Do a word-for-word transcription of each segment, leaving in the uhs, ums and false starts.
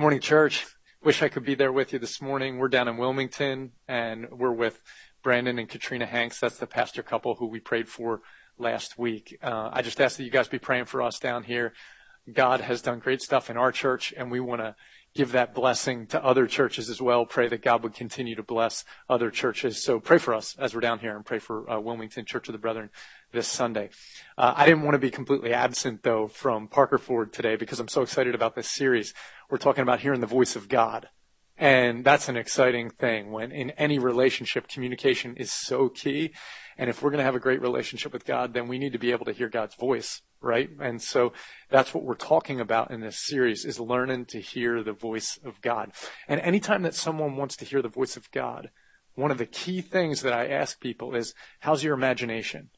Morning, church. Wish I could be there with you this morning. We're down in Wilmington, and we're with Brandon and Katrina Hanks. That's the pastor couple who we prayed for last week. Uh, I just ask that you guys be praying for us down here. God has done great stuff in our church, and we want to give that blessing to other churches as well. Pray that God would continue to bless other churches. So pray for us as we're down here, and pray for uh, Wilmington Church of the Brethren this Sunday. Uh, I didn't want to be completely absent, though, from Parker Ford today because I'm so excited about this series. We're talking about hearing the voice of God. And that's an exciting thing when in any relationship, communication is so key. And if we're going to have a great relationship with God, then we need to be able to hear God's voice, right? And so that's what we're talking about in this series is learning to hear the voice of God. And anytime that someone wants to hear the voice of God, one of the key things that I ask people is, how's your imagination?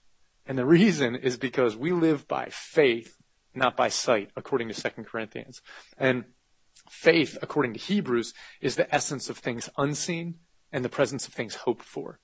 And the reason is because we live by faith, not by sight, according to Second Corinthians. And faith, according to Hebrews, is the essence of things unseen and the presence of things hoped for.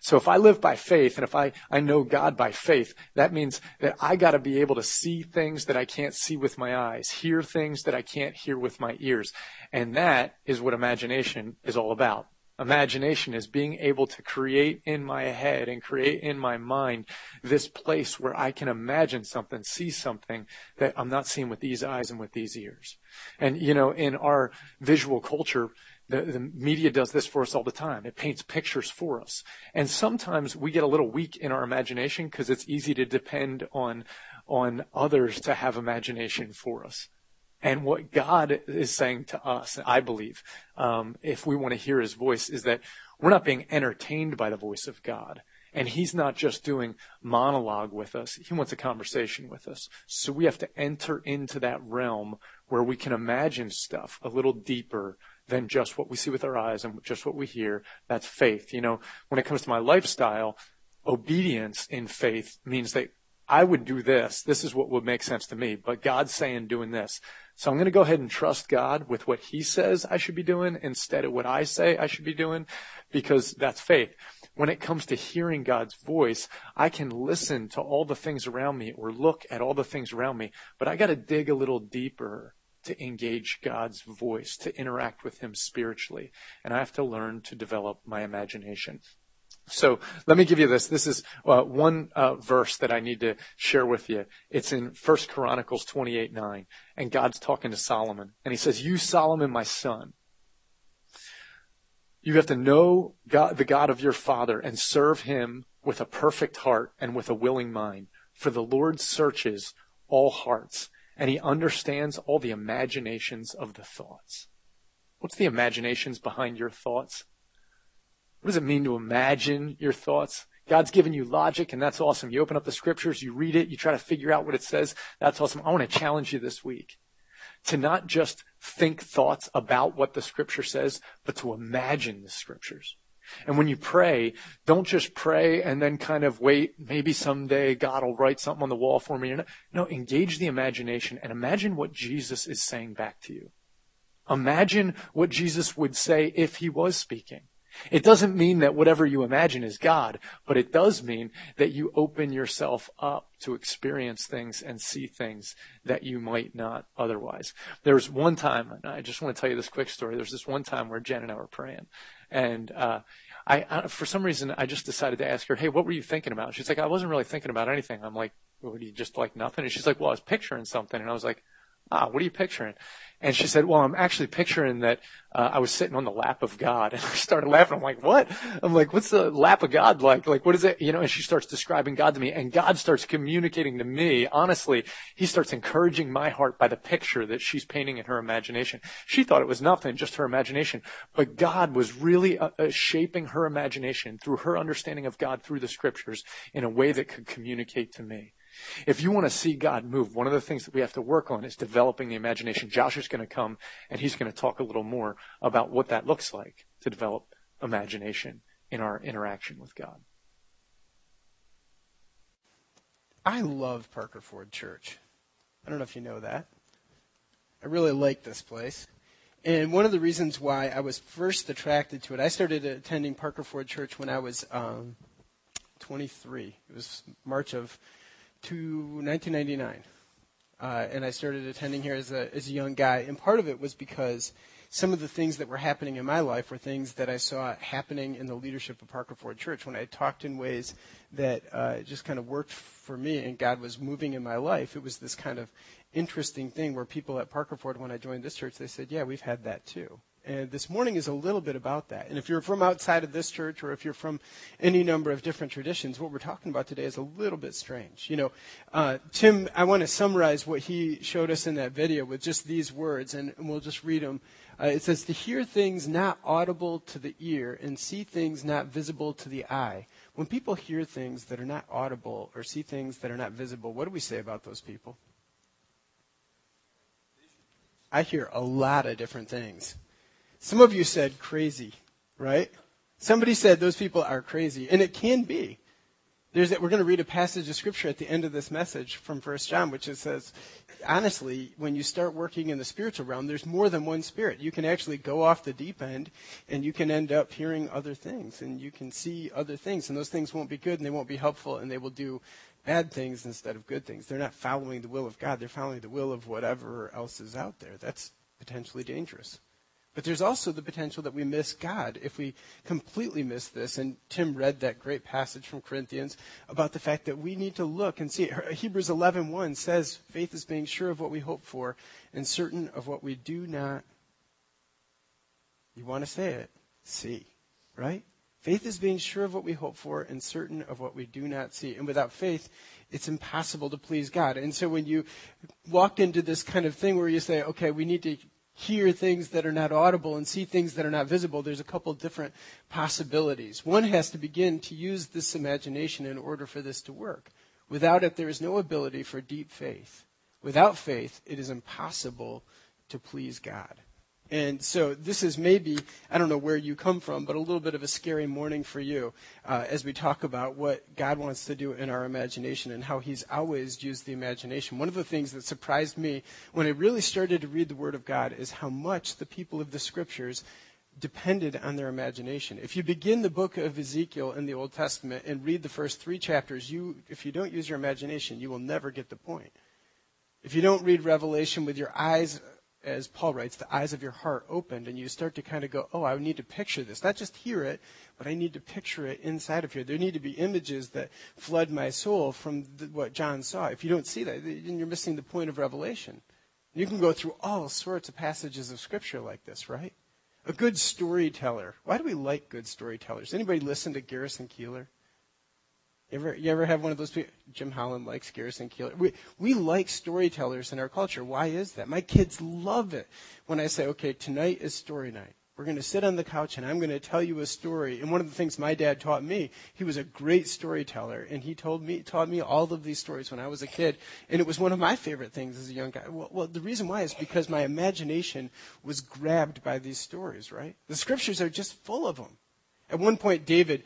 So if I live by faith and if I, I know God by faith, that means that I got to be able to see things that I can't see with my eyes, hear things that I can't hear with my ears. And that is what imagination is all about. Imagination is being able to create in my head and create in my mind this place where I can imagine something, see something that I'm not seeing with these eyes and with these ears. And, you know, in our visual culture, The, the media does this for us all the time. It paints pictures for us. And sometimes we get a little weak in our imagination because it's easy to depend on, on others to have imagination for us. And what God is saying to us, I believe, um, if we want to hear his voice, is that we're not being entertained by the voice of God. And he's not just doing monologue with us. He wants a conversation with us. So we have to enter into that realm where we can imagine stuff a little deeper than just what we see with our eyes and just what we hear. That's faith. You know, when it comes to my lifestyle, obedience in faith means that I would do this. This is what would make sense to me. But God's saying doing this. So I'm going to go ahead and trust God with what he says I should be doing instead of what I say I should be doing, because that's faith. When it comes to hearing God's voice, I can listen to all the things around me or look at all the things around me, but I got to dig a little deeper to engage God's voice, to interact with him spiritually. And I have to learn to develop my imagination. So let me give you this. This is uh, one uh, verse that I need to share with you. It's in First Chronicles twenty-eight nine. And God's talking to Solomon. And he says, "You, Solomon, my son, you have to know God, the God of your father, and serve him with a perfect heart and with a willing mind. For the Lord searches all hearts, and he understands all the imaginations of the thoughts." What's the imaginations behind your thoughts? What does it mean to imagine your thoughts? God's given you logic, and that's awesome. You open up the scriptures, you read it, you try to figure out what it says. That's awesome. I want to challenge you this week to not just think thoughts about what the scripture says, but to imagine the scriptures. And when you pray, don't just pray and then kind of wait. Maybe someday God will write something on the wall for me. No, engage the imagination and imagine what Jesus is saying back to you. Imagine what Jesus would say if he was speaking. It doesn't mean that whatever you imagine is God, but it does mean that you open yourself up to experience things and see things that you might not otherwise. There was one time, and I just want to tell you this quick story. There's this one time where Jen and I were praying, and uh, I, I, for some reason, I just decided to ask her, "Hey, what were you thinking about?" She's like, "I wasn't really thinking about anything." I'm like, "What, you just like nothing?" And she's like, "Well, I was picturing something," and I was like, "Ah, what are you picturing?" And she said, "Well, I'm actually picturing that uh, I was sitting on the lap of God." And I started laughing. I'm like, "What?" I'm like, "What's the lap of God like? Like, what is it?" You know, and she starts describing God to me, and God starts communicating to me. Honestly, he starts encouraging my heart by the picture that she's painting in her imagination. She thought it was nothing, just her imagination. But God was really uh, uh, shaping her imagination through her understanding of God through the scriptures in a way that could communicate to me. If you want to see God move, one of the things that we have to work on is developing the imagination. Joshua's going to come, and he's going to talk a little more about what that looks like to develop imagination in our interaction with God. I love Parker Ford Church. I don't know if you know that. I really like this place. And one of the reasons why I was first attracted to it, I started attending Parker Ford Church when I was um, twenty-three. It was March of... to nineteen ninety-nine. uh, and I started attending here as a as a young guy. And part of it was because some of the things that were happening in my life were things that I saw happening in the leadership of Parker Ford Church when I talked in ways that uh, just kind of worked for me and God was moving in my life. It was this kind of interesting thing where people at Parker Ford, when I joined this church, they said, yeah, we've had that too. And this morning is a little bit about that. And if you're from outside of this church or if you're from any number of different traditions, what we're talking about today is a little bit strange. You know, uh, Tim, I want to summarize what he showed us in that video with just these words, and, and we'll just read them. Uh, it says, to hear things not audible to the ear and see things not visible to the eye. When people hear things that are not audible or see things that are not visible, what do we say about those people? I hear a lot of different things. Some of you said crazy, right? Somebody said those people are crazy, and it can be. There's that. We're going to read a passage of Scripture at the end of this message from First John, which it says, honestly, when you start working in the spiritual realm, there's more than one spirit. You can actually go off the deep end, and you can end up hearing other things, and you can see other things, and those things won't be good, and they won't be helpful, and they will do bad things instead of good things. They're not following the will of God. They're following the will of whatever else is out there. That's potentially dangerous. But there's also the potential that we miss God if we completely miss this. And Tim read that great passage from Corinthians about the fact that we need to look and see. Hebrews eleven one says, faith is being sure of what we hope for and certain of what we do not, you want to say it, see, right? Faith is being sure of what we hope for and certain of what we do not see. And without faith, it's impossible to please God. And so when you walked into this kind of thing where you say, okay, we need to hear things that are not audible and see things that are not visible, there's a couple different possibilities. One has to begin to use this imagination in order for this to work. Without it, there is no ability for deep faith. Without faith, it is impossible to please God. And so this is maybe, I don't know where you come from, but a little bit of a scary morning for you uh, as we talk about what God wants to do in our imagination and how he's always used the imagination. One of the things that surprised me when I really started to read the Word of God is how much the people of the Scriptures depended on their imagination. If you begin the book of Ezekiel in the Old Testament and read the first three chapters, you, if you don't use your imagination, you will never get the point. If you don't read Revelation with your eyes, as Paul writes, the eyes of your heart opened, and you start to kind of go, oh, I need to picture this. Not just hear it, but I need to picture it inside of here. There need to be images that flood my soul from the, what John saw. If you don't see that, then you're missing the point of Revelation. You can go through all sorts of passages of Scripture like this, right? A good storyteller. Why do we like good storytellers? Anybody listen to Garrison Keillor? You ever, you ever have one of those people? Jim Holland likes Garrison Keillor. We, we like storytellers in our culture. Why is that? My kids love it when I say, okay, tonight is story night. We're going to sit on the couch and I'm going to tell you a story. And one of the things my dad taught me, he was a great storyteller. And he told me, taught me all of these stories when I was a kid. And it was one of my favorite things as a young guy. Well, well the reason why is because my imagination was grabbed by these stories, right? The Scriptures are just full of them. At one point, David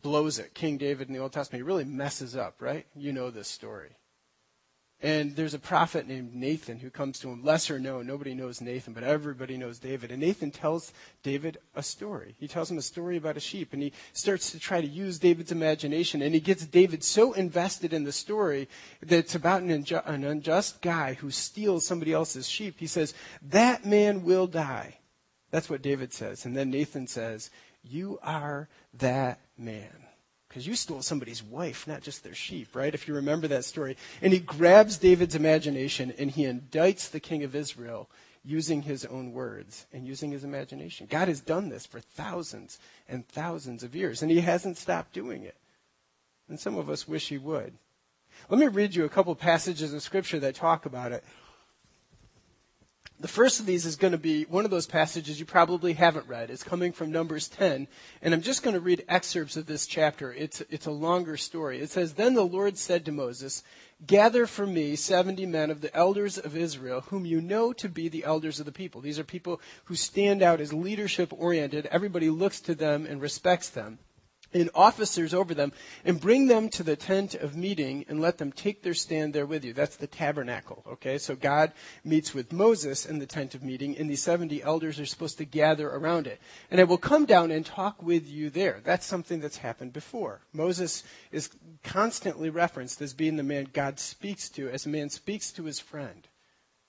blows it. King David in the Old Testament, he really messes up, right? You know this story. And there's a prophet named Nathan who comes to him, lesser known. Nobody knows Nathan, but everybody knows David. And Nathan tells David a story. He tells him a story about a sheep, and he starts to try to use David's imagination, and he gets David so invested in the story that it's about an, inju- an unjust guy who steals somebody else's sheep. He says, that man will die. That's what David says. And then Nathan says, you are that man, because you stole somebody's wife, not just their sheep, right? If you remember that story. And he grabs David's imagination and he indicts the king of Israel using his own words and using his imagination. God has done this for thousands and thousands of years, and he hasn't stopped doing it. And some of us wish he would. Let me read you a couple passages of Scripture that talk about it. The first of these is going to be one of those passages you probably haven't read. It's coming from Numbers ten, and I'm just going to read excerpts of this chapter. It's, it's a longer story. It says, then the Lord said to Moses, gather for me seventy men of the elders of Israel, whom you know to be the elders of the people. These are people who stand out as leadership-oriented. Everybody looks to them and respects them. and officers over them, and bring them to the tent of meeting, and let them take their stand there with you. That's the tabernacle, okay? So God meets with Moses in the tent of meeting, and these seventy elders are supposed to gather around it. And I will come down and talk with you there. That's something that's happened before. Moses is constantly referenced as being the man God speaks to, as a man speaks to his friend.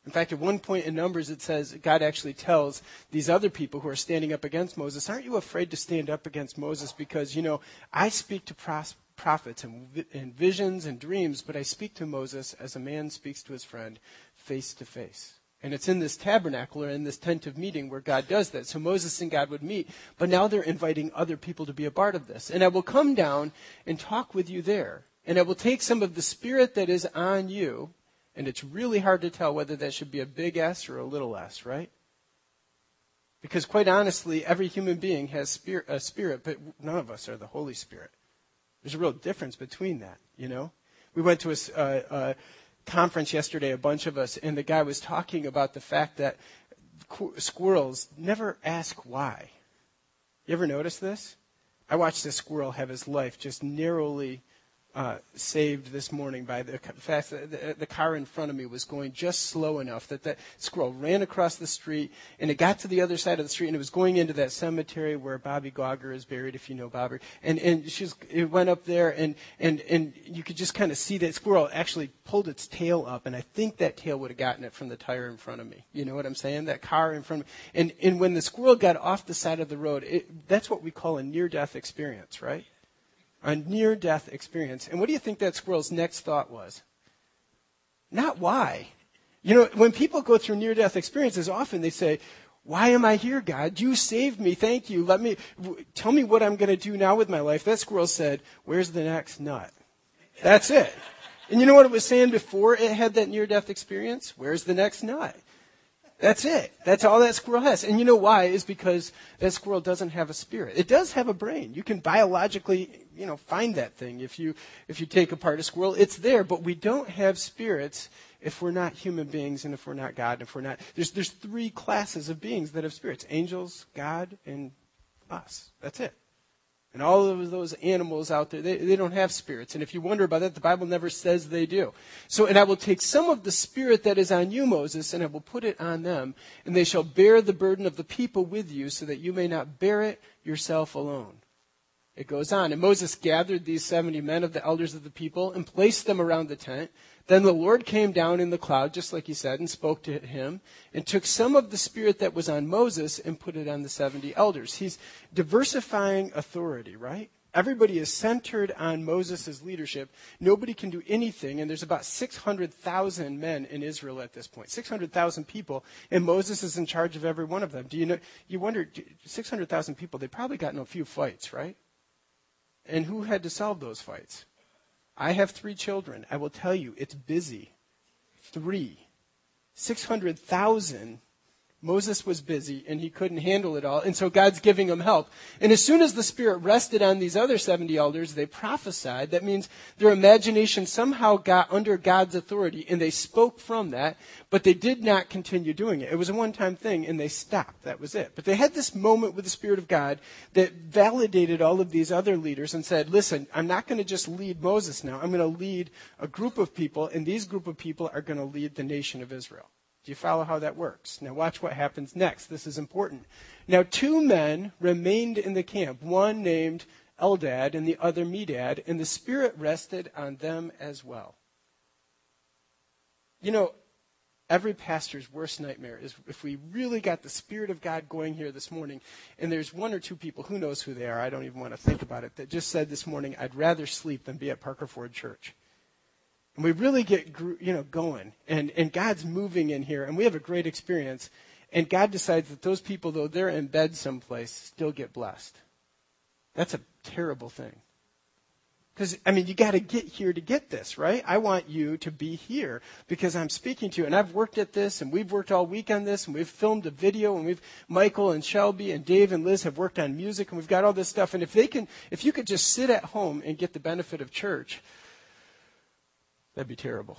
In fact, at one point in Numbers, it says God actually tells these other people who are standing up against Moses, aren't you afraid to stand up against Moses? Because, you know, I speak to pros- prophets and, and visions and dreams, but I speak to Moses as a man speaks to his friend face to face. And it's in this tabernacle or in this tent of meeting where God does that. So Moses and God would meet, but now they're inviting other people to be a part of this. And I will come down and talk with you there, and I will take some of the spirit that is on you. And it's really hard to tell whether that should be a big S or a little s, right? Because quite honestly, every human being has spirit, a spirit, but none of us are the Holy Spirit. There's a real difference between that, you know? We went to a, a, a conference yesterday, a bunch of us, and the guy was talking about the fact that squirrels never ask why. You ever notice this? I watched this squirrel have his life just narrowly Uh, saved this morning by the fact that the, the car in front of me was going just slow enough that that squirrel ran across the street, and it got to the other side of the street, and it was going into that cemetery where Bobby Gauger is buried, if you know Bobby. And and she was, it went up there, and and and you could just kind of see that squirrel actually pulled its tail up, and I think that tail would have gotten it from the tire in front of me. You know what I'm saying? That car in front of me. And, and when the squirrel got off the side of the road, it, that's what we call a near-death experience, right? A near-death experience. And what do you think that squirrel's next thought was? Not why. You know, when people go through near-death experiences, often they say, why am I here, God? You saved me. Thank you. Let me, w- tell me what I'm going to do now with my life. That squirrel said, where's the next nut? That's it. And you know what it was saying before it had that near-death experience? Where's the next nut? That's it. That's all that squirrel has. And you know why? Is because that squirrel doesn't have a spirit. It does have a brain. You can biologically, you know, find that thing. If you if you take apart a squirrel, it's there. But we don't have spirits if we're not human beings, and if we're not God, and if we're not. There's there's three classes of beings that have spirits: angels, God, and us. That's it. And all of those animals out there, they, they don't have spirits. And if you wonder about that, the Bible never says they do. So, and I will take some of the spirit that is on you, Moses, and I will put it on them, and they shall bear the burden of the people with you, so that you may not bear it yourself alone. It goes on. And Moses gathered these seventy men of the elders of the people and placed them around the tent. Then the Lord came down in the cloud, just like he said, and spoke to him, and took some of the spirit that was on Moses and put it on the seventy elders. He's diversifying authority, right? Everybody is centered on Moses' leadership. Nobody can do anything, and there's about six hundred thousand men in Israel at this point, six hundred thousand people, and Moses is in charge of every one of them. Do you know? You wonder, six hundred thousand people, they probably got in a few fights, right? And who had to solve those fights? I have three children. I will tell you, it's busy. Three. six hundred thousand. Moses was busy, and he couldn't handle it all, and so God's giving him help. And as soon as the Spirit rested on these other seventy elders, they prophesied. That means their imagination somehow got under God's authority, and they spoke from that, but they did not continue doing it. It was a one-time thing, and they stopped. That was it. But they had this moment with the Spirit of God that validated all of these other leaders and said, listen, I'm not going to just lead Moses now. I'm going to lead a group of people, and these group of people are going to lead the nation of Israel. Do you follow how that works? Now watch what happens next. This is important. Now two men remained in the camp, one named Eldad and the other Medad, and the Spirit rested on them as well. You know, every pastor's worst nightmare is if we really got the Spirit of God going here this morning, and there's one or two people, who knows who they are, I don't even want to think about it, that just said this morning, I'd rather sleep than be at Parker Ford Church. And we really get, you know, going, and, and God's moving in here, and we have a great experience, and God decides that those people, though they're in bed someplace, still get blessed. That's a terrible thing. Because, I mean, you got to get here to get this, right? I want you to be here because I'm speaking to you, and I've worked at this, and we've worked all week on this, and we've filmed a video, and we've, Michael and Shelby and Dave and Liz have worked on music, and we've got all this stuff, and if they can, if you could just sit at home and get the benefit of church, that'd be terrible.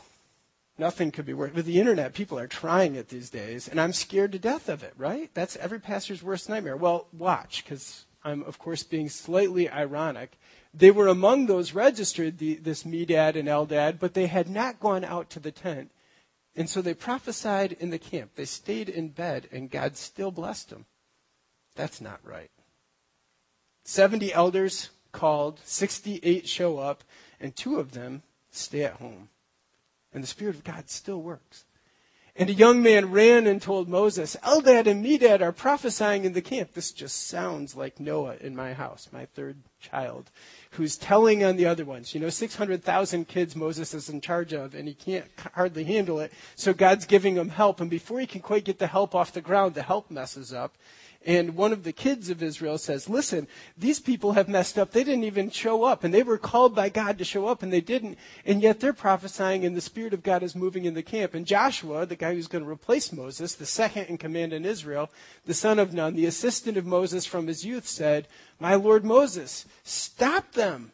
Nothing could be worse. With the internet, people are trying it these days, and I'm scared to death of it, right? That's every pastor's worst nightmare. Well, watch, because I'm, of course, being slightly ironic. They were among those registered, the, this Medad and Eldad, but they had not gone out to the tent. And so they prophesied in the camp. They stayed in bed, and God still blessed them. That's not right. Seventy elders called, sixty-eight show up, and two of them stay at home. And the Spirit of God still works. And a young man ran and told Moses, Eldad and Medad are prophesying in the camp. This just sounds like Noah in my house, my third child, who's telling on the other ones. You know, six hundred thousand kids Moses is in charge of, and he can't hardly handle it. So God's giving him help. And before he can quite get the help off the ground, the help messes up. And one of the kids of Israel says, listen, these people have messed up. They didn't even show up. And they were called by God to show up, and they didn't. And yet they're prophesying, and the Spirit of God is moving in the camp. And Joshua, the guy who's going to replace Moses, the second in command in Israel, the son of Nun, the assistant of Moses from his youth, said, my Lord Moses, stop them.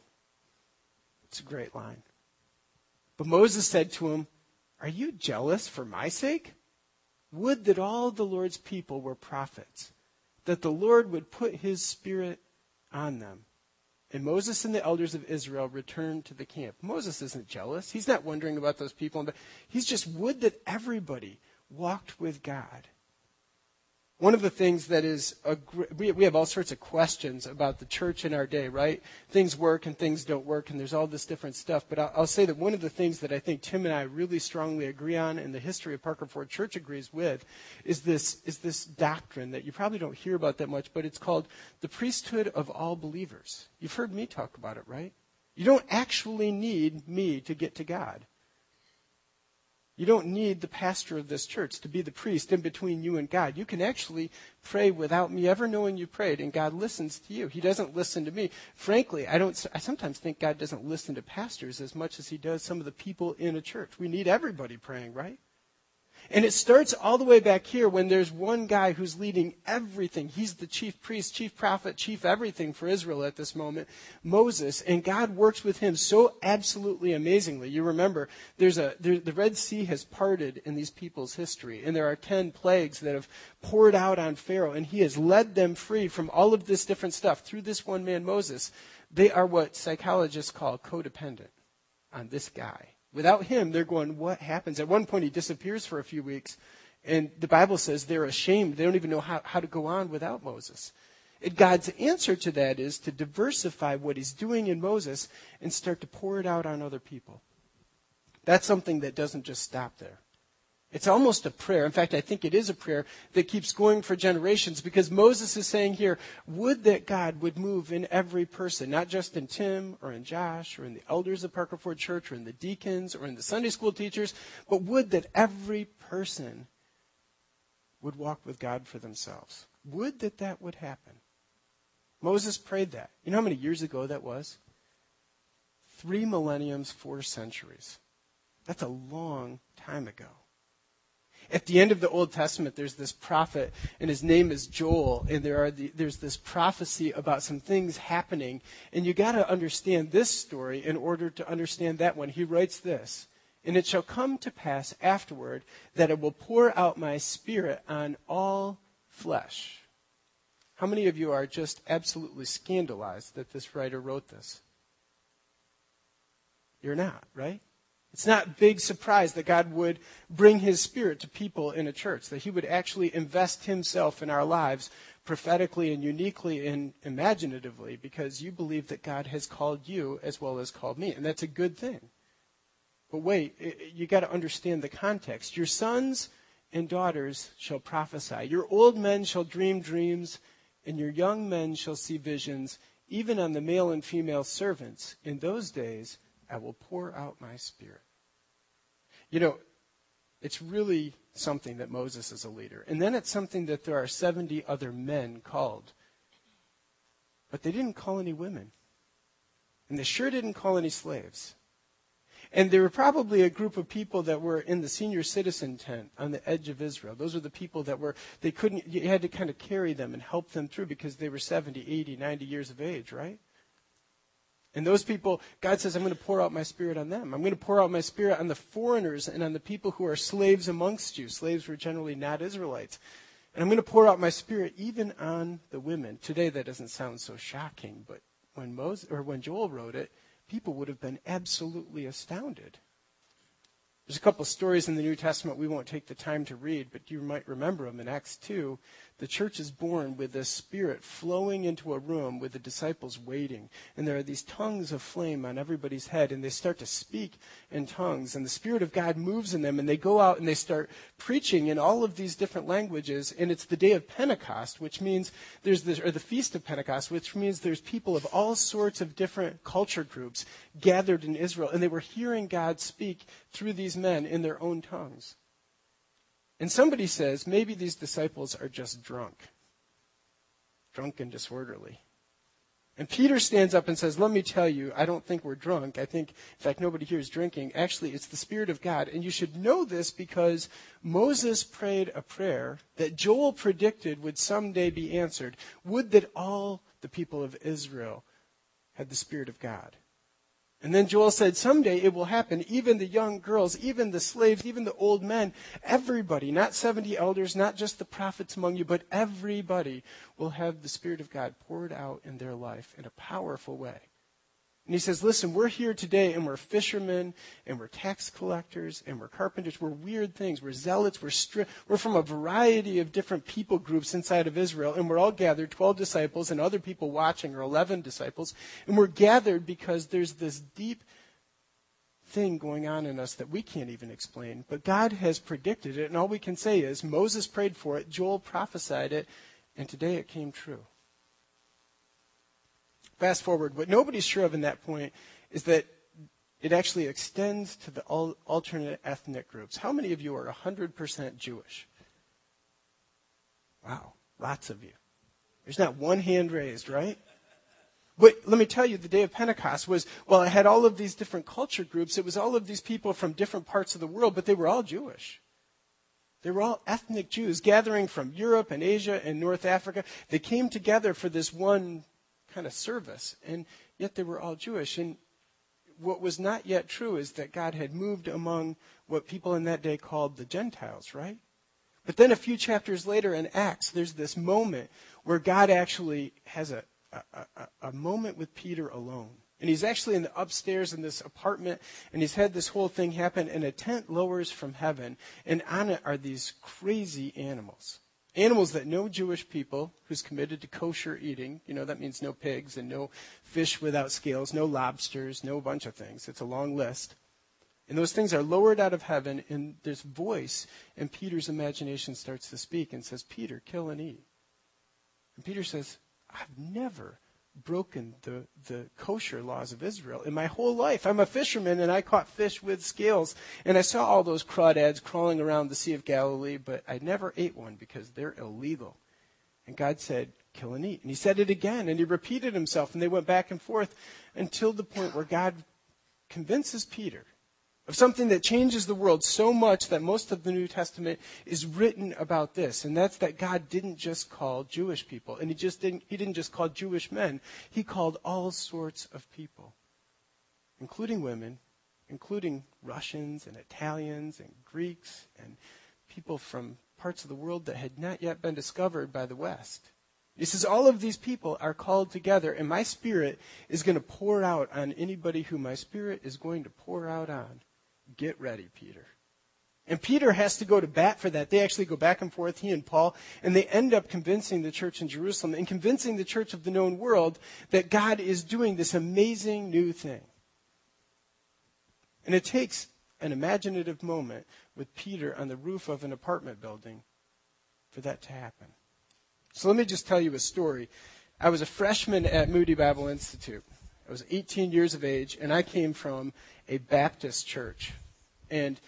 It's a great line. But Moses said to him, are you jealous for my sake? Would that all the Lord's people were prophets, that the Lord would put his Spirit on them. And Moses and the elders of Israel returned to the camp. Moses isn't jealous. He's not wondering about those people. He's just would that everybody walked with God. One of the things that is, a, we have all sorts of questions about the church in our day, right? Things work and things don't work, and there's all this different stuff. But I'll say that one of the things that I think Tim and I really strongly agree on, and the history of Parker Ford Church agrees with, is this, is this doctrine that you probably don't hear about that much, but it's called the priesthood of all believers. You've heard me talk about it, right? You don't actually need me to get to God. You don't need the pastor of this church to be the priest in between you and God. You can actually pray without me ever knowing you prayed, and God listens to you. He doesn't listen to me. Frankly, I don't. I sometimes think God doesn't listen to pastors as much as he does some of the people in a church. We need everybody praying, right? And it starts all the way back here when there's one guy who's leading everything. He's the chief priest, chief prophet, chief everything for Israel at this moment, Moses. And God works with him so absolutely amazingly. You remember, there's a there, the Red Sea has parted in these people's history. And there are ten plagues that have poured out on Pharaoh. And he has led them free from all of this different stuff through this one man, Moses. They are what psychologists call codependent on this guy. Without him, they're going, what happens? At one point, he disappears for a few weeks, and the Bible says they're ashamed. They don't even know how, how to go on without Moses. And God's answer to that is to diversify what he's doing in Moses and start to pour it out on other people. That's something that doesn't just stop there. It's almost a prayer. In fact, I think it is a prayer that keeps going for generations, because Moses is saying here, would that God would move in every person, not just in Tim or in Josh or in the elders of Parker Ford Church or in the deacons or in the Sunday school teachers, but would that every person would walk with God for themselves. Would that that would happen. Moses prayed that. You know how many years ago that was? Three millenniums, four centuries. That's a long time ago. At the end of the Old Testament, there's this prophet, and his name is Joel, and there are the, there's this prophecy about some things happening, and you got to understand this story in order to understand that one. He writes this, and it shall come to pass afterward that I will pour out my Spirit on all flesh. How many of you are just absolutely scandalized that this writer wrote this? You're not, right? It's not a big surprise that God would bring his Spirit to people in a church, that he would actually invest himself in our lives prophetically and uniquely and imaginatively, because you believe that God has called you as well as called me. And that's a good thing. But wait, you got to understand the context. Your sons and daughters shall prophesy. Your old men shall dream dreams, and your young men shall see visions, even on the male and female servants. In those days, I will pour out my Spirit. You know, it's really something that Moses is a leader. And then it's something that there are seventy other men called. But they didn't call any women. And they sure didn't call any slaves. And there were probably a group of people that were in the senior citizen tent on the edge of Israel. Those were the people that were, they couldn't, you had to kind of carry them and help them through because they were seventy, eighty, ninety years of age, right? And those people, God says, I'm going to pour out my Spirit on them. I'm going to pour out my Spirit on the foreigners and on the people who are slaves amongst you. Slaves were generally not Israelites. And I'm going to pour out my spirit even on the women. Today that doesn't sound so shocking, but when Moses, or when Joel wrote it, people would have been absolutely astounded. There's a couple stories in the New Testament we won't take the time to read, but you might remember them. In Acts two, the church is born with this spirit flowing into a room with the disciples waiting. And there are these tongues of flame on everybody's head, and they start to speak in tongues. And the Spirit of God moves in them, and they go out and they start preaching in all of these different languages. And it's the day of Pentecost, which means there's this, or the Feast of Pentecost, which means there's people of all sorts of different culture groups gathered in Israel. And they were hearing God speak through these men in their own tongues. And somebody says, maybe these disciples are just drunk. Drunk and disorderly. And Peter stands up and says, let me tell you, I don't think we're drunk. I think, in fact, nobody here is drinking. Actually, it's the Spirit of God. And you should know this because Moses prayed a prayer that Joel predicted would someday be answered. Would that all the people of Israel had the Spirit of God. And then Joel said, someday it will happen. Even the young girls, even the slaves, even the old men, everybody, not seventy elders, not just the prophets among you, but everybody will have the Spirit of God poured out in their life in a powerful way. And he says, listen, we're here today and we're fishermen and we're tax collectors and we're carpenters. We're weird things. We're zealots. We're stri- We're from a variety of different people groups inside of Israel. And we're all gathered, twelve disciples and other people watching are eleven disciples. And we're gathered because there's this deep thing going on in us that we can't even explain. But God has predicted it. And all we can say is Moses prayed for it. Joel prophesied it. And today it came true. Fast forward, what nobody's sure of in that point is that it actually extends to the alternate ethnic groups. How many of you are one hundred percent Jewish? Wow, lots of you. There's not one hand raised, right? But let me tell you, the day of Pentecost was, well, it had all of these different culture groups. It was all of these people from different parts of the world, but they were all Jewish. They were all ethnic Jews gathering from Europe and Asia and North Africa. They came together for this one kind of service, and yet they were all Jewish. And what was not yet true is that God had moved among what people in that day called the Gentiles, right? But then a few chapters later in Acts, there's this moment where God actually has a a, a, a moment with Peter alone. And he's actually in the upstairs in this apartment, and he's had this whole thing happen, and a tent lowers from heaven, and on it are these crazy animals. Animals that no Jewish people who's committed to kosher eating, you know, that means no pigs and no fish without scales, no lobsters, no bunch of things. It's a long list. And those things are lowered out of heaven, and this voice in Peter's imagination starts to speak and says, Peter, kill and eat. And Peter says, I've never broken the, the kosher laws of Israel in my whole life. I'm a fisherman, and I caught fish with scales, and I saw all those crawdads crawling around the Sea of Galilee, but I never ate one because they're illegal. And God said, kill and eat. And he said it again, and he repeated himself, and they went back and forth until the point where God convinces Peter of something that changes the world so much that most of the New Testament is written about this. And that's that God didn't just call Jewish people. And he just didn't, he didn't just call Jewish men. He called all sorts of people, including women, including Russians and Italians and Greeks and people from parts of the world that had not yet been discovered by the West. He says, all of these people are called together, and my Spirit is going to pour out on anybody who my Spirit is going to pour out on. Get ready, Peter. And Peter has to go to bat for that. They actually go back and forth, he and Paul, and they end up convincing the church in Jerusalem and convincing the church of the known world that God is doing this amazing new thing. And it takes an imaginative moment with Peter on the roof of an apartment building for that to happen. So let me just tell you a story. I was a freshman at Moody Bible Institute. I was eighteen years of age, and I came from a Baptist church. And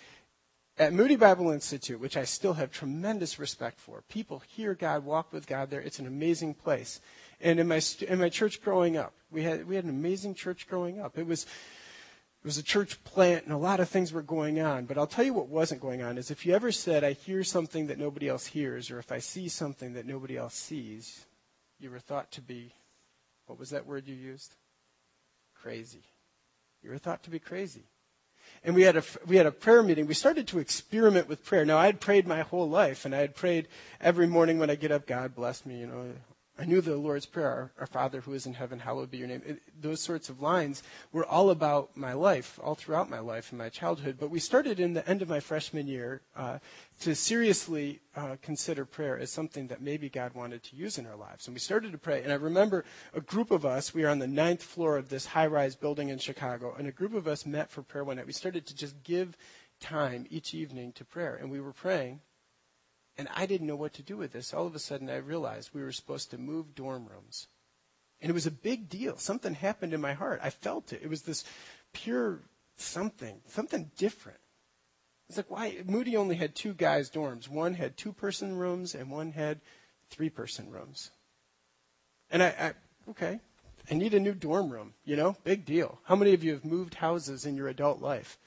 at Moody Bible Institute, which I still have tremendous respect for, people hear God, walk with God there. It's an amazing place. And in my in my church growing up, we had we had an amazing church growing up. It was it was a church plant, and a lot of things were going on. But I'll tell you what wasn't going on is if you ever said, I hear something that nobody else hears, or if I see something that nobody else sees, you were thought to be, what was that word you used? Crazy. You were thought to be crazy. and we had a we had a prayer meeting. We started to experiment with prayer. Now, I had prayed my whole life, and I had prayed every morning when I get up, God bless me, you know. I knew the Lord's Prayer, our, our Father who is in heaven, hallowed be your name. It, those sorts of lines were all about my life, all throughout my life and my childhood. But we started in the end of my freshman year uh, to seriously uh, consider prayer as something that maybe God wanted to use in our lives. And we started to pray. And I remember a group of us, we were on the ninth floor of this high-rise building in Chicago, and a group of us met for prayer one night. We started to just give time each evening to prayer, and we were praying. And I didn't know what to do with this. All of a sudden, I realized we were supposed to move dorm rooms. And it was a big deal. Something happened in my heart. I felt it. It was this pure something, something different. It's like, why? Moody only had two guys' dorms. One had two-person rooms, and one had three-person rooms. And I, I, okay, I need a new dorm room, you know? Big deal. How many of you have moved houses in your adult life?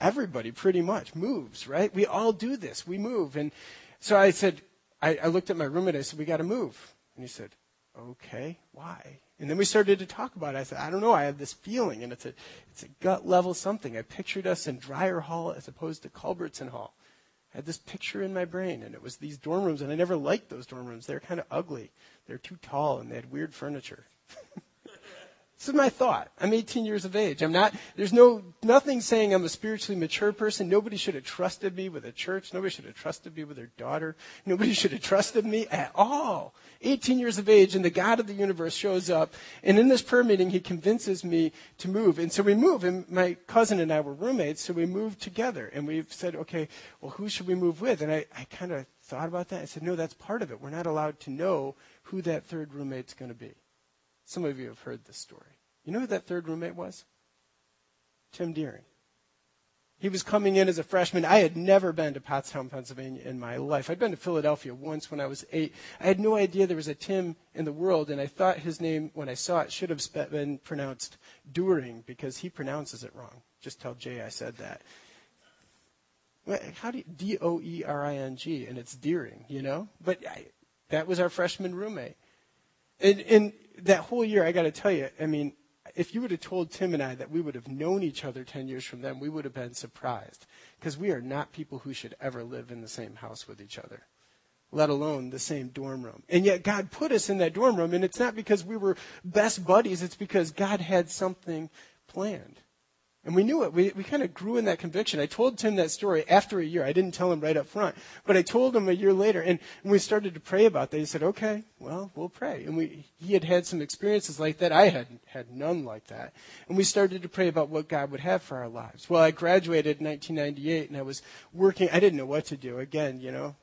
Everybody pretty much moves, right? We all do this. We move. And so I said, I, I looked at my roommate. I said, we got to move. And he said, okay, why? And then we started to talk about it. I said, I don't know. I have this feeling. And it's a, it's a gut level something. I pictured us in Dreyer Hall as opposed to Culbertson Hall. I had this picture in my brain, and it was these dorm rooms. And I never liked those dorm rooms. They were kind of ugly. They were too tall, and they had weird furniture. This is my thought. I'm eighteen years of age. I'm not, there's no, nothing saying I'm a spiritually mature person. Nobody should have trusted me with a church. Nobody should have trusted me with their daughter. Nobody should have trusted me at all. eighteen years of age, and the God of the universe shows up. And in this prayer meeting, he convinces me to move. And so we move. And my cousin and I were roommates, so we moved together. And we said, okay, well, who should we move with? And I, I kind of thought about that. I said, no, that's part of it. We're not allowed to know who that third roommate's going to be. Some of you have heard this story. You know who that third roommate was? Tim Deering. He was coming in as a freshman. I had never been to Pottstown, Pennsylvania in my life. I'd been to Philadelphia once when I was eight. I had no idea there was a Tim in the world, and I thought his name, when I saw it, should have been pronounced Deering because he pronounces it wrong. Just tell Jay I said that. How do you, D O E R I N G, and it's Deering, you know? But I, that was our freshman roommate. And, and that whole year, I got to tell you, I mean, if you would have told Tim and I that we would have known each other ten years from then, we would have been surprised because we are not people who should ever live in the same house with each other, let alone the same dorm room. And yet God put us in that dorm room, and it's not because we were best buddies. It's because God had something planned. And we knew it. We we kind of grew in that conviction. I told Tim that story after a year. I didn't tell him right up front, but I told him a year later. And when we started to pray about that, he said, okay, well, we'll pray. And we he had had some experiences like that. I had had none like that. And we started to pray about what God would have for our lives. Well, I graduated in nineteen ninety-eight, and I was working. I didn't know what to do. Again, you know,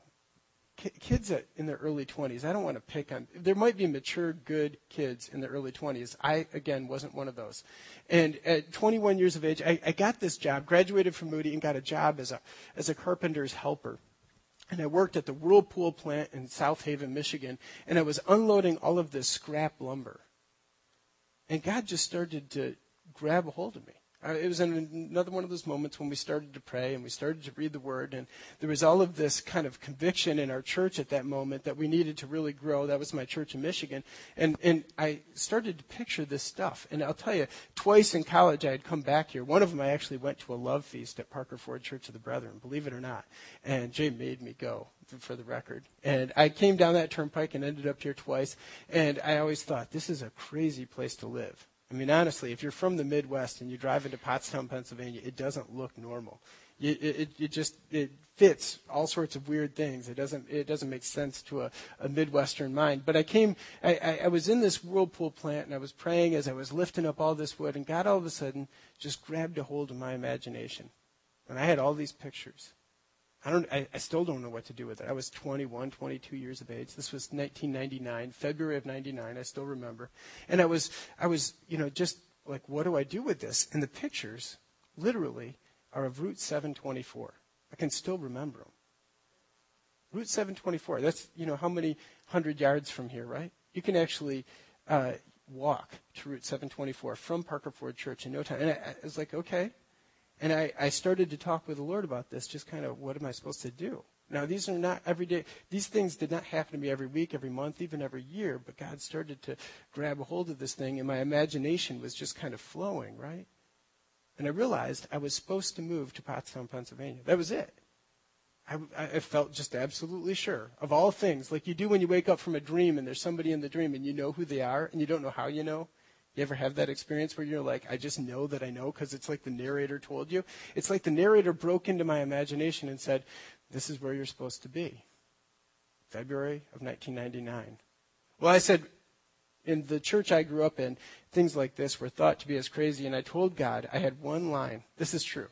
kids in their early twenties, I don't want to pick on. There might be mature, good kids in their early twenties. I, again, wasn't one of those. And at twenty-one years of age, I, I got this job, graduated from Moody, and got a job as a as a carpenter's helper. And I worked at the Whirlpool plant in South Haven, Michigan, and I was unloading all of this scrap lumber. And God just started to grab a hold of me. Uh, it was in another one of those moments when we started to pray and we started to read the Word, and there was all of this kind of conviction in our church at that moment that we needed to really grow. That was my church in Michigan, and and I started to picture this stuff. And I'll tell you, twice in college I had come back here. One of them I actually went to a love feast at Parker Ford Church of the Brethren, believe it or not, and Jay made me go, for the record. And I came down that turnpike and ended up here twice, and I always thought, this is a crazy place to live. I mean, honestly, if you're from the Midwest and you drive into Pottstown, Pennsylvania, it doesn't look normal. You, it, it just it fits all sorts of weird things. It doesn't it doesn't make sense to a, a Midwestern mind. But I came, I, I, I was in this Whirlpool plant, and I was praying as I was lifting up all this wood, and God all of a sudden just grabbed a hold of my imagination. And I had all these pictures. I don't. I, I still don't know what to do with it. I was twenty-one, twenty-two years of age. This was nineteen ninety-nine, February of ninety-nine. I still remember. And I was, I was, you know, just like, what do I do with this? And the pictures, literally, are of Route seven twenty-four. I can still remember them. Route seven twenty-four. That's, you know, how many hundred yards from here, right? You can actually uh, walk to Route seven twenty-four from Parker Ford Church in no time. And I, I was like, okay. And I, I started to talk with the Lord about this, just kind of, what am I supposed to do? Now, these are not everyday. These things did not happen to me every week, every month, even every year. But God started to grab a hold of this thing, and my imagination was just kind of flowing, right? And I realized I was supposed to move to Pottstown, Pennsylvania. That was it. I, I felt just absolutely sure of all things. Like you do when you wake up from a dream and there's somebody in the dream and you know who they are and you don't know how you know. You ever have that experience where you're like, I just know that I know because it's like the narrator told you? It's like the narrator broke into my imagination and said, this is where you're supposed to be. February of nineteen ninety-nine. Well, I said, in the church I grew up in, things like this were thought to be as crazy. And I told God, I had one line. This is true.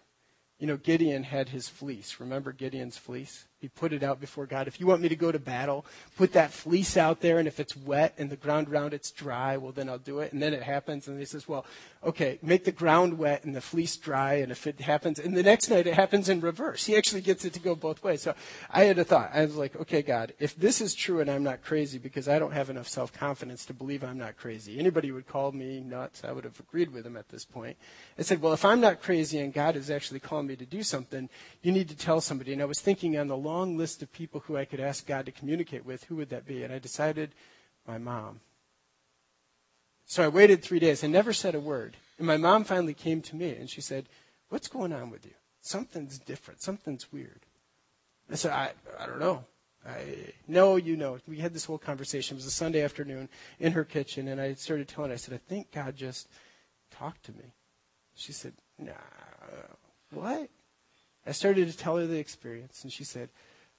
You know, Gideon had his fleece. Remember Gideon's fleece? He put it out before God. If you want me to go to battle, put that fleece out there. And if it's wet and the ground around it's dry, well, then I'll do it. And then it happens. And he says, well, okay, make the ground wet and the fleece dry. And if it happens, and the next night it happens in reverse. He actually gets it to go both ways. So I had a thought. I was like, okay, God, if this is true and I'm not crazy, because I don't have enough self-confidence to believe I'm not crazy. Anybody would call me nuts. I would have agreed with him at this point. I said, well, if I'm not crazy and God is actually calling me to do something, you need to tell somebody. And I was thinking on the long list of people who I could ask God to communicate with, who would that be? And I decided my mom. So I waited three days. I never said a word. And my mom finally came to me and she said, what's going on with you? Something's different. Something's weird. I said, I, I don't know. I know, you know. We had this whole conversation. It was a Sunday afternoon in her kitchen. And I started telling her, I said, I think God just talked to me. She said, nah. What? I started to tell her the experience, and she said,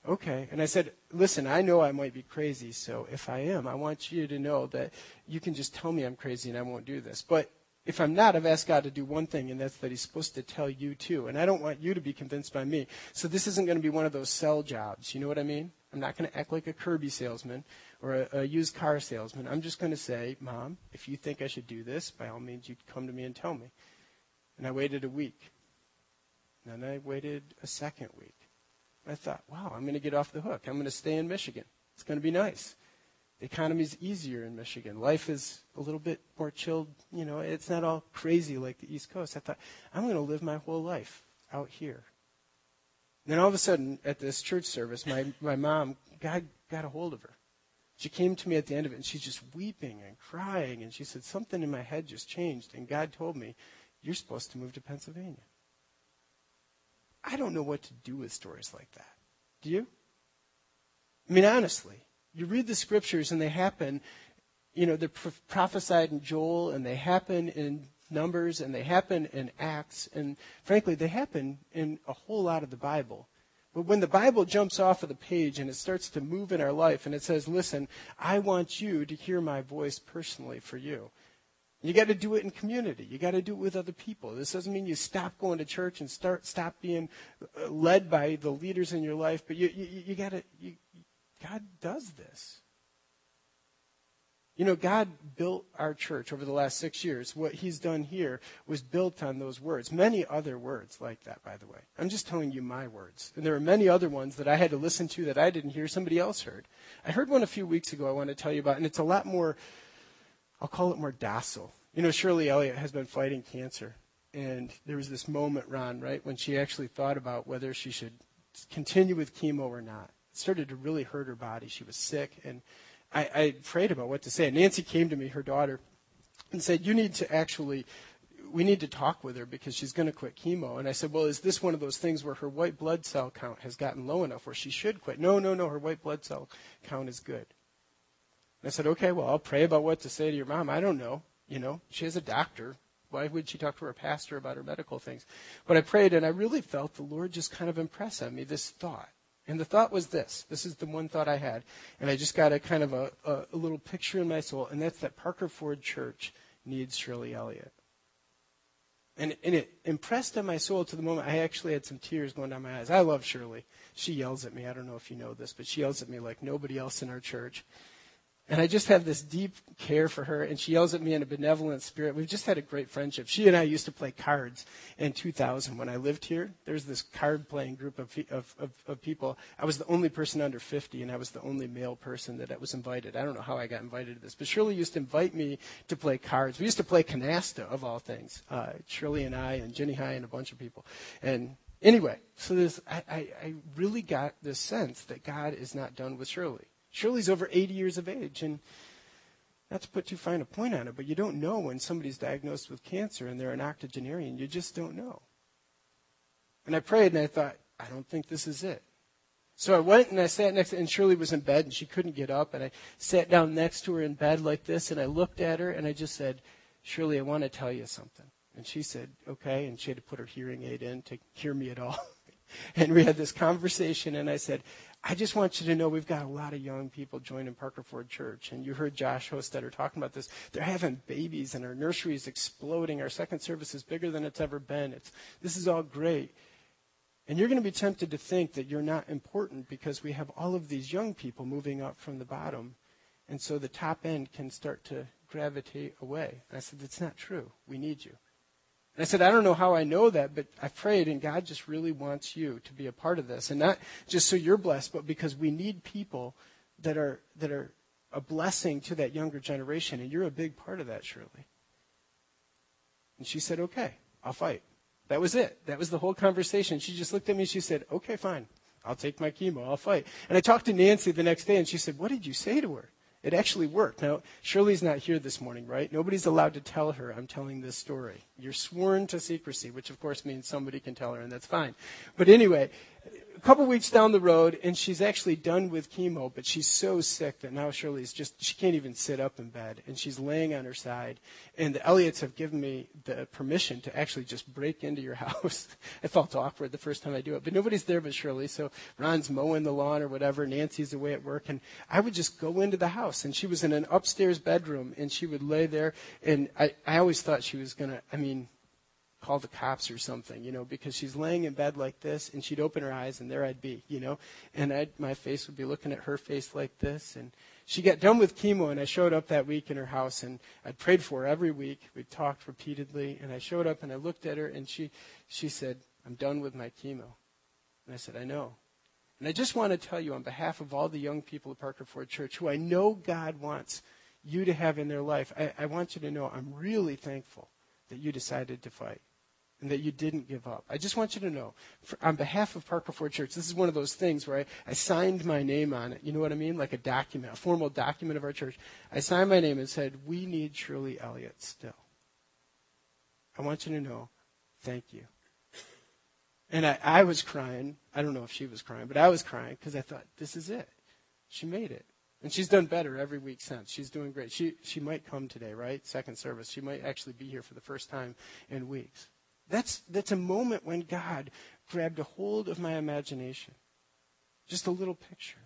okay. And I said, listen, I know I might be crazy, so if I am, I want you to know that you can just tell me I'm crazy and I won't do this. But if I'm not, I've asked God to do one thing, and that's that he's supposed to tell you too. And I don't want you to be convinced by me. So this isn't going to be one of those sell jobs. You know what I mean? I'm not going to act like a Kirby salesman or a, a used car salesman. I'm just going to say, Mom, if you think I should do this, by all means, you come to me and tell me. And I waited a week. And I waited a second week. I thought, wow, I'm going to get off the hook. I'm going to stay in Michigan. It's going to be nice. The economy's easier in Michigan. Life is a little bit more chilled. You know, it's not all crazy like the East Coast. I thought, I'm going to live my whole life out here. And then all of a sudden, at this church service, my, my mom, God got a hold of her. She came to me at the end of it, and she's just weeping and crying. And she said, something in my head just changed. And God told me, you're supposed to move to Pennsylvania. I don't know what to do with stories like that. Do you? I mean, honestly, you read the scriptures and they happen, you know, they're pro- prophesied in Joel and they happen in Numbers and they happen in Acts. And frankly, they happen in a whole lot of the Bible. But when the Bible jumps off of the page and it starts to move in our life and it says, listen, I want you to hear my voice personally for you. You got to do it in community. You got to do it with other people. This doesn't mean you stop going to church and start stop being led by the leaders in your life. But you you, you got to. You, God does this. You know, God built our church over the last six years. What he's done here was built on those words. Many other words like that, by the way. I'm just telling you my words. And there are many other ones that I had to listen to that I didn't hear. Somebody else heard. I heard one a few weeks ago I want to tell you about. And it's a lot more, I'll call it more docile. You know, Shirley Elliott has been fighting cancer. And there was this moment, Ron, right, when she actually thought about whether she should continue with chemo or not. It started to really hurt her body. She was sick. And I, I prayed about what to say. And Nancy came to me, her daughter, and said, you need to actually, we need to talk with her because she's going to quit chemo. And I said, well, is this one of those things where her white blood cell count has gotten low enough where she should quit? No, no, no, her white blood cell count is good. And I said, okay, well, I'll pray about what to say to your mom. I don't know. You know, she has a doctor. Why would she talk to her pastor about her medical things? But I prayed, and I really felt the Lord just kind of impress on me this thought. And the thought was this. This is the one thought I had. And I just got a kind of a, a, a little picture in my soul, and that's that Parker Ford Church needs Shirley Elliott. And, and it impressed on my soul to the moment. I actually had some tears going down my eyes. I love Shirley. She yells at me. I don't know if you know this, but she yells at me like nobody else in our church. And I just have this deep care for her, and she yells at me in a benevolent spirit. We've just had a great friendship. She and I used to play cards in two thousand when I lived here. There's this card-playing group of, of, of, of people. I was the only person under fifty, and I was the only male person that was invited. I don't know how I got invited to this, but Shirley used to invite me to play cards. We used to play canasta, of all things, uh, Shirley and I and Jenny High and a bunch of people. And anyway, so this, I, I, I really got this sense that God is not done with Shirley. Shirley's over eighty years of age, and Not to put too fine a point on it, but you don't know when somebody's diagnosed with cancer and they're an octogenarian. You just don't know. And I prayed, and I thought, I don't think this is it. So I went, and I sat next to her, and Shirley was in bed, and she couldn't get up. And I sat down next to her in bed like this, and I looked at her, and I just said, Shirley, I want to tell you something. And she said, okay. And she had to put her hearing aid in to hear me at all. And we had this conversation, and I said, I just want you to know we've got a lot of young people joining Parker Ford Church. And you heard Josh Hostetter talking about this. They're having babies, and our nursery is exploding. Our second service is bigger than it's ever been. It's, this is all great. And you're going to be tempted to think that you're not important because we have all of these young people moving up from the bottom. And so the top end can start to gravitate away. And I said, that's not true. We need you. And I said, I don't know how I know that, but I prayed, and God just really wants you to be a part of this. And not just so you're blessed, but because we need people that are that are a blessing to that younger generation. And you're a big part of that, Shirley. And she said, okay, I'll fight. That was it. That was the whole conversation. She just looked at me, and she said, okay, fine. I'll take my chemo. I'll fight. And I talked to Nancy the next day, and she said, what did you say to her? It actually worked. Now, Shirley's not here this morning, right? Nobody's allowed to tell her I'm telling this story. You're sworn to secrecy, which of course means somebody can tell her, and that's fine. But anyway, a couple weeks down the road, and she's actually done with chemo, but she's so sick that now Shirley's just, she can't even sit up in bed, and she's laying on her side. And the Elliots have given me the permission to actually just break into your house. It felt awkward the first time I do it, but nobody's there but Shirley, so Ron's mowing the lawn or whatever, Nancy's away at work, and I would just go into the house. And she was in an upstairs bedroom, and she would lay there. And I, I always thought she was going to, I mean, call the cops or something, you know, because she's laying in bed like this, and she'd open her eyes, and there I'd be, you know. And I'd, my face would be looking at her face like this. And she got done with chemo, and I showed up that week in her house, and I'd prayed for her every week. We talked repeatedly, and I showed up, and I looked at her, and she, she said, I'm done with my chemo. And I said, I know. And I just want to tell you on behalf of all the young people at Parker Ford Church who I know God wants you to have in their life, I, I want you to know I'm really thankful that you decided to fight and that you didn't give up. I just want you to know, for, on behalf of Parker Ford Church, this is one of those things where I, I signed my name on it. You know what I mean? Like a document, a formal document of our church. I signed my name and said, we need Shirley Elliott still. I want you to know, thank you. And I, I was crying. I don't know if she was crying, but I was crying because I thought, this is it. She made it. And she's done better every week since. She's doing great. She she might come today, right? Second service. She might actually be here for the first time in weeks. That's that's a moment when God grabbed a hold of my imagination. Just a little picture.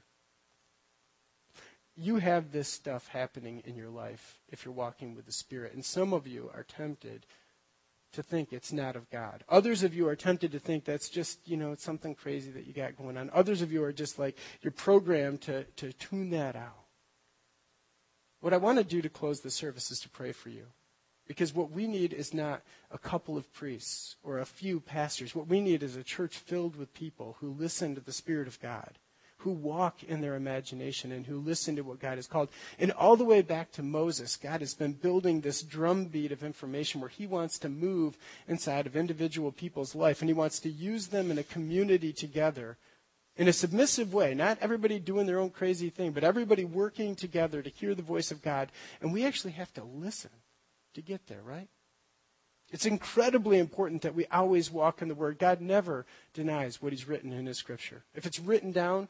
You have this stuff happening in your life if you're walking with the Spirit. And some of you are tempted to think it's not of God. Others of you are tempted to think that's just, you know, something crazy that you got going on. Others of you are just like, you're programmed to, to tune that out. What I want to do to close the service is to pray for you. Because what we need is not a couple of priests or a few pastors. What we need is a church filled with people who listen to the Spirit of God, who walk in their imagination and who listen to what God has called. And all the way back to Moses, God has been building this drumbeat of information where he wants to move inside of individual people's life, and he wants to use them in a community together in a submissive way, not everybody doing their own crazy thing, but everybody working together to hear the voice of God. And we actually have to listen to get there, right? It's incredibly important that we always walk in the Word. God never denies what he's written in his Scripture. If it's written down,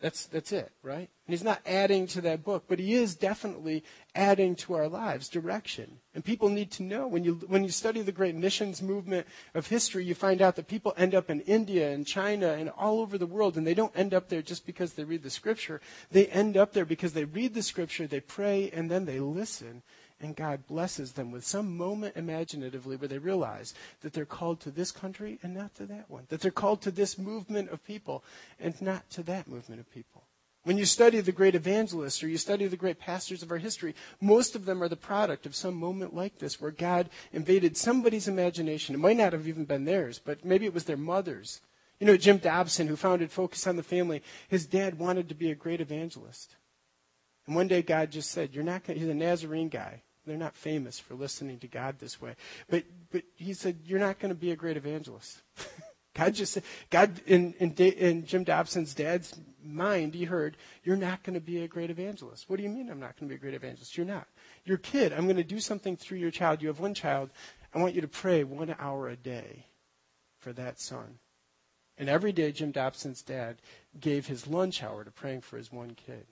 That's that's it, right? And he's not adding to that book, but he is definitely adding to our lives direction. And people need to know. When you when you study the great missions movement of history, you find out that people end up in India and China and all over the world, and they don't end up there just because they read the Scripture. They end up there because they read the Scripture, they pray, and then they listen, and God blesses them with some moment imaginatively where they realize that they're called to this country and not to that one, that they're called to this movement of people and not to that movement of people. When you study the great evangelists or you study the great pastors of our history, most of them are the product of some moment like this where God invaded somebody's imagination. It might not have even been theirs, but maybe it was their mother's. You know, Jim Dobson, who founded Focus on the Family, his dad wanted to be a great evangelist. And one day God just said, "You're not gonna," he's a Nazarene guy. They're not famous for listening to God this way. But but he said, you're not going to be a great evangelist. God just said, God in, in, in Jim Dobson's dad's mind he heard, you're not going to be a great evangelist. What do you mean I'm not going to be a great evangelist? You're not. Your kid, I'm going to do something through your child. You have one child. I want you to pray one hour a day for that son. And every day Jim Dobson's dad gave his lunch hour to praying for his one kid.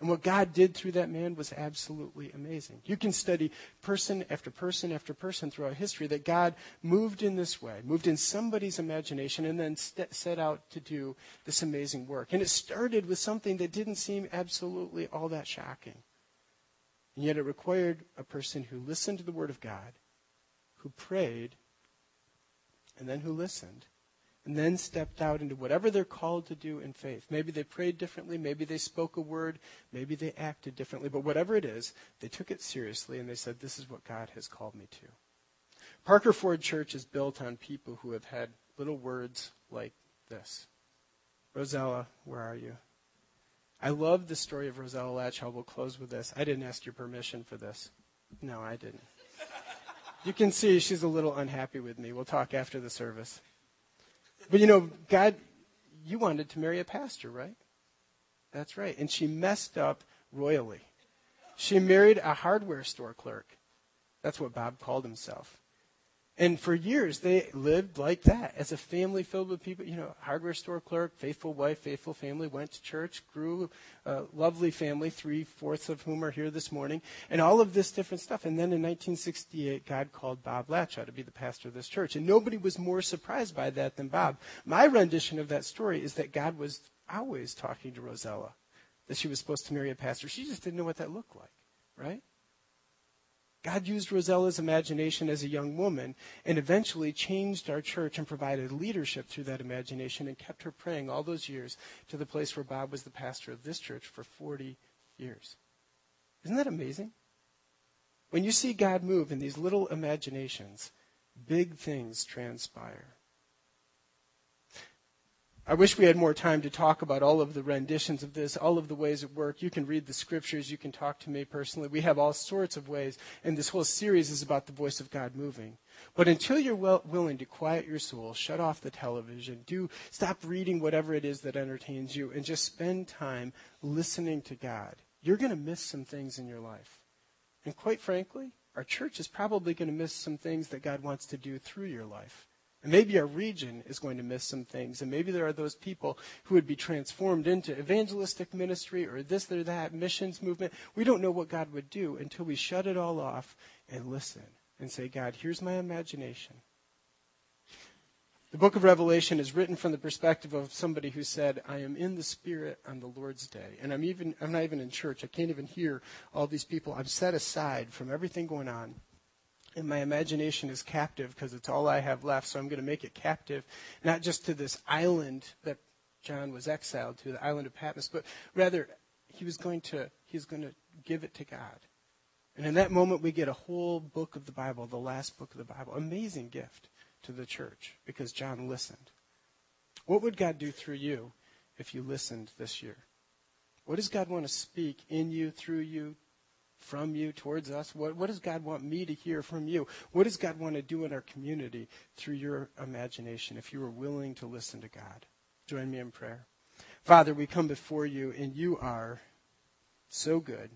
And what God did through that man was absolutely amazing. You can study person after person after person throughout history that God moved in this way, moved in somebody's imagination, and then st- set out to do this amazing work. And it started with something that didn't seem absolutely all that shocking. And yet it required a person who listened to the Word of God, who prayed, and then who listened, and then stepped out into whatever they're called to do in faith. Maybe they prayed differently. Maybe they spoke a word. Maybe they acted differently. But whatever it is, they took it seriously, and they said, this is what God has called me to. Parker Ford Church is built on people who have had little words like this. Rosella, where are you? I love the story of Rosella Latchell. We'll close with this. I didn't ask your permission for this. No, I didn't. You can see she's a little unhappy with me. We'll talk after the service. But, you know, God, you wanted to marry a pastor, right? That's right. And she messed up royally. She married a hardware store clerk. That's what Bob called himself. And for years, they lived like that as a family filled with people. You know, hardware store clerk, faithful wife, faithful family, went to church, grew a lovely family, three-fourths of whom are here this morning, and all of this different stuff. And then in nineteen sixty-eight, God called Bob Latchow to be the pastor of this church. And nobody was more surprised by that than Bob. My rendition of that story is that God was always talking to Rosella, that she was supposed to marry a pastor. She just didn't know what that looked like, right? God used Rosella's imagination as a young woman and eventually changed our church and provided leadership through that imagination and kept her praying all those years to the place where Bob was the pastor of this church for forty years. Isn't that amazing? When you see God move in these little imaginations, big things transpire. I wish we had more time to talk about all of the renditions of this, all of the ways it worked. You can read the scriptures. You can talk to me personally. We have all sorts of ways, and this whole series is about the voice of God moving. But until you're well, willing to quiet your soul, shut off the television, do stop reading whatever it is that entertains you, and just spend time listening to God, you're going to miss some things in your life. And quite frankly, our church is probably going to miss some things that God wants to do through your life. And maybe our region is going to miss some things. And maybe there are those people who would be transformed into evangelistic ministry or this or that, missions movement. We don't know what God would do until we shut it all off and listen and say, God, here's my imagination. The book of Revelation is written from the perspective of somebody who said, I am in the Spirit on the Lord's day. And I'm even I'm not even in church. I can't even hear all these people. I'm set aside from everything going on. And my imagination is captive because it's all I have left, so I'm going to make it captive, not just to this island that John was exiled to, the island of Patmos, but rather he was going to he's going to give it to God. And in that moment, we get a whole book of the Bible, the last book of the Bible. Amazing gift to the church because John listened. What would God do through you if you listened this year? What does God want to speak in you, through you, from you, towards us? What, what does God want me to hear from you? What does God want to do in our community through your imagination if you are willing to listen to God? Join me in prayer. Father, we come before you, and you are so good.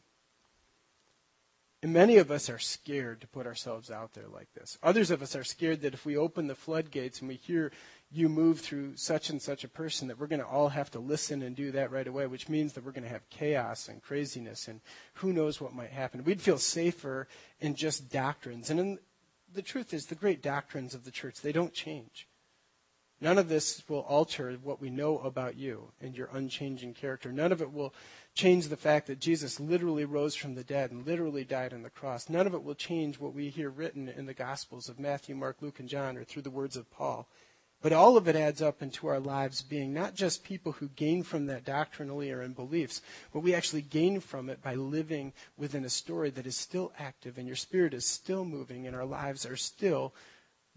And many of us are scared to put ourselves out there like this. Others of us are scared that if we open the floodgates and we hear you move through such and such a person, that we're going to all have to listen and do that right away, which means that we're going to have chaos and craziness and who knows what might happen. We'd feel safer in just doctrines. And in, the truth is, the great doctrines of the church, they don't change. None of this will alter what we know about you and your unchanging character. None of it will change the fact that Jesus literally rose from the dead and literally died on the cross. None of it will change what we hear written in the Gospels of Matthew, Mark, Luke, and John, or through the words of Paul. But all of it adds up into our lives being not just people who gain from that doctrinally or in beliefs, but we actually gain from it by living within a story that is still active, and your spirit is still moving, and our lives are still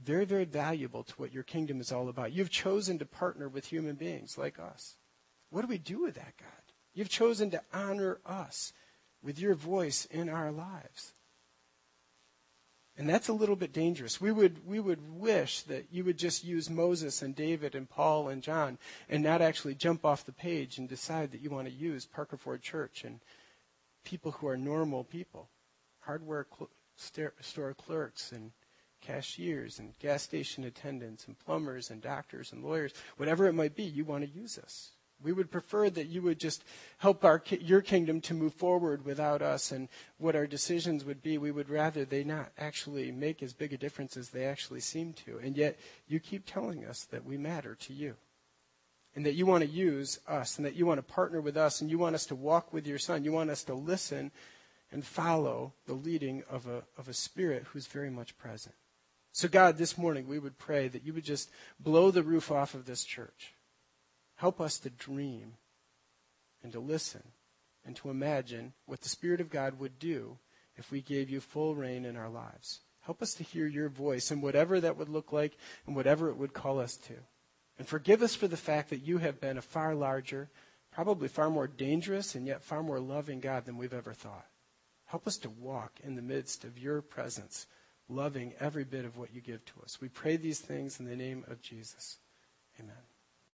very, very valuable to what your kingdom is all about. You've chosen to partner with human beings like us. What do we do with that, God? You've chosen to honor us with your voice in our lives. And that's a little bit dangerous. We would we would wish that you would just use Moses and David and Paul and John and not actually jump off the page and decide that you want to use Parker Ford Church and people who are normal people, hardware cl- store clerks and cashiers and gas station attendants and plumbers and doctors and lawyers, whatever it might be, you want to use us. We would prefer that you would just help our your kingdom to move forward without us, and what our decisions would be, we would rather they not actually make as big a difference as they actually seem to. And yet you keep telling us that we matter to you and that you want to use us and that you want to partner with us and you want us to walk with your son. You want us to listen and follow the leading of a of a spirit who's very much present. So God, this morning we would pray that you would just blow the roof off of this church. Help us to dream and to listen and to imagine what the Spirit of God would do if we gave you full reign in our lives. Help us to hear your voice and whatever that would look like and whatever it would call us to. And forgive us for the fact that you have been a far larger, probably far more dangerous and yet far more loving God than we've ever thought. Help us to walk in the midst of your presence, loving every bit of what you give to us. We pray these things in the name of Jesus. Amen.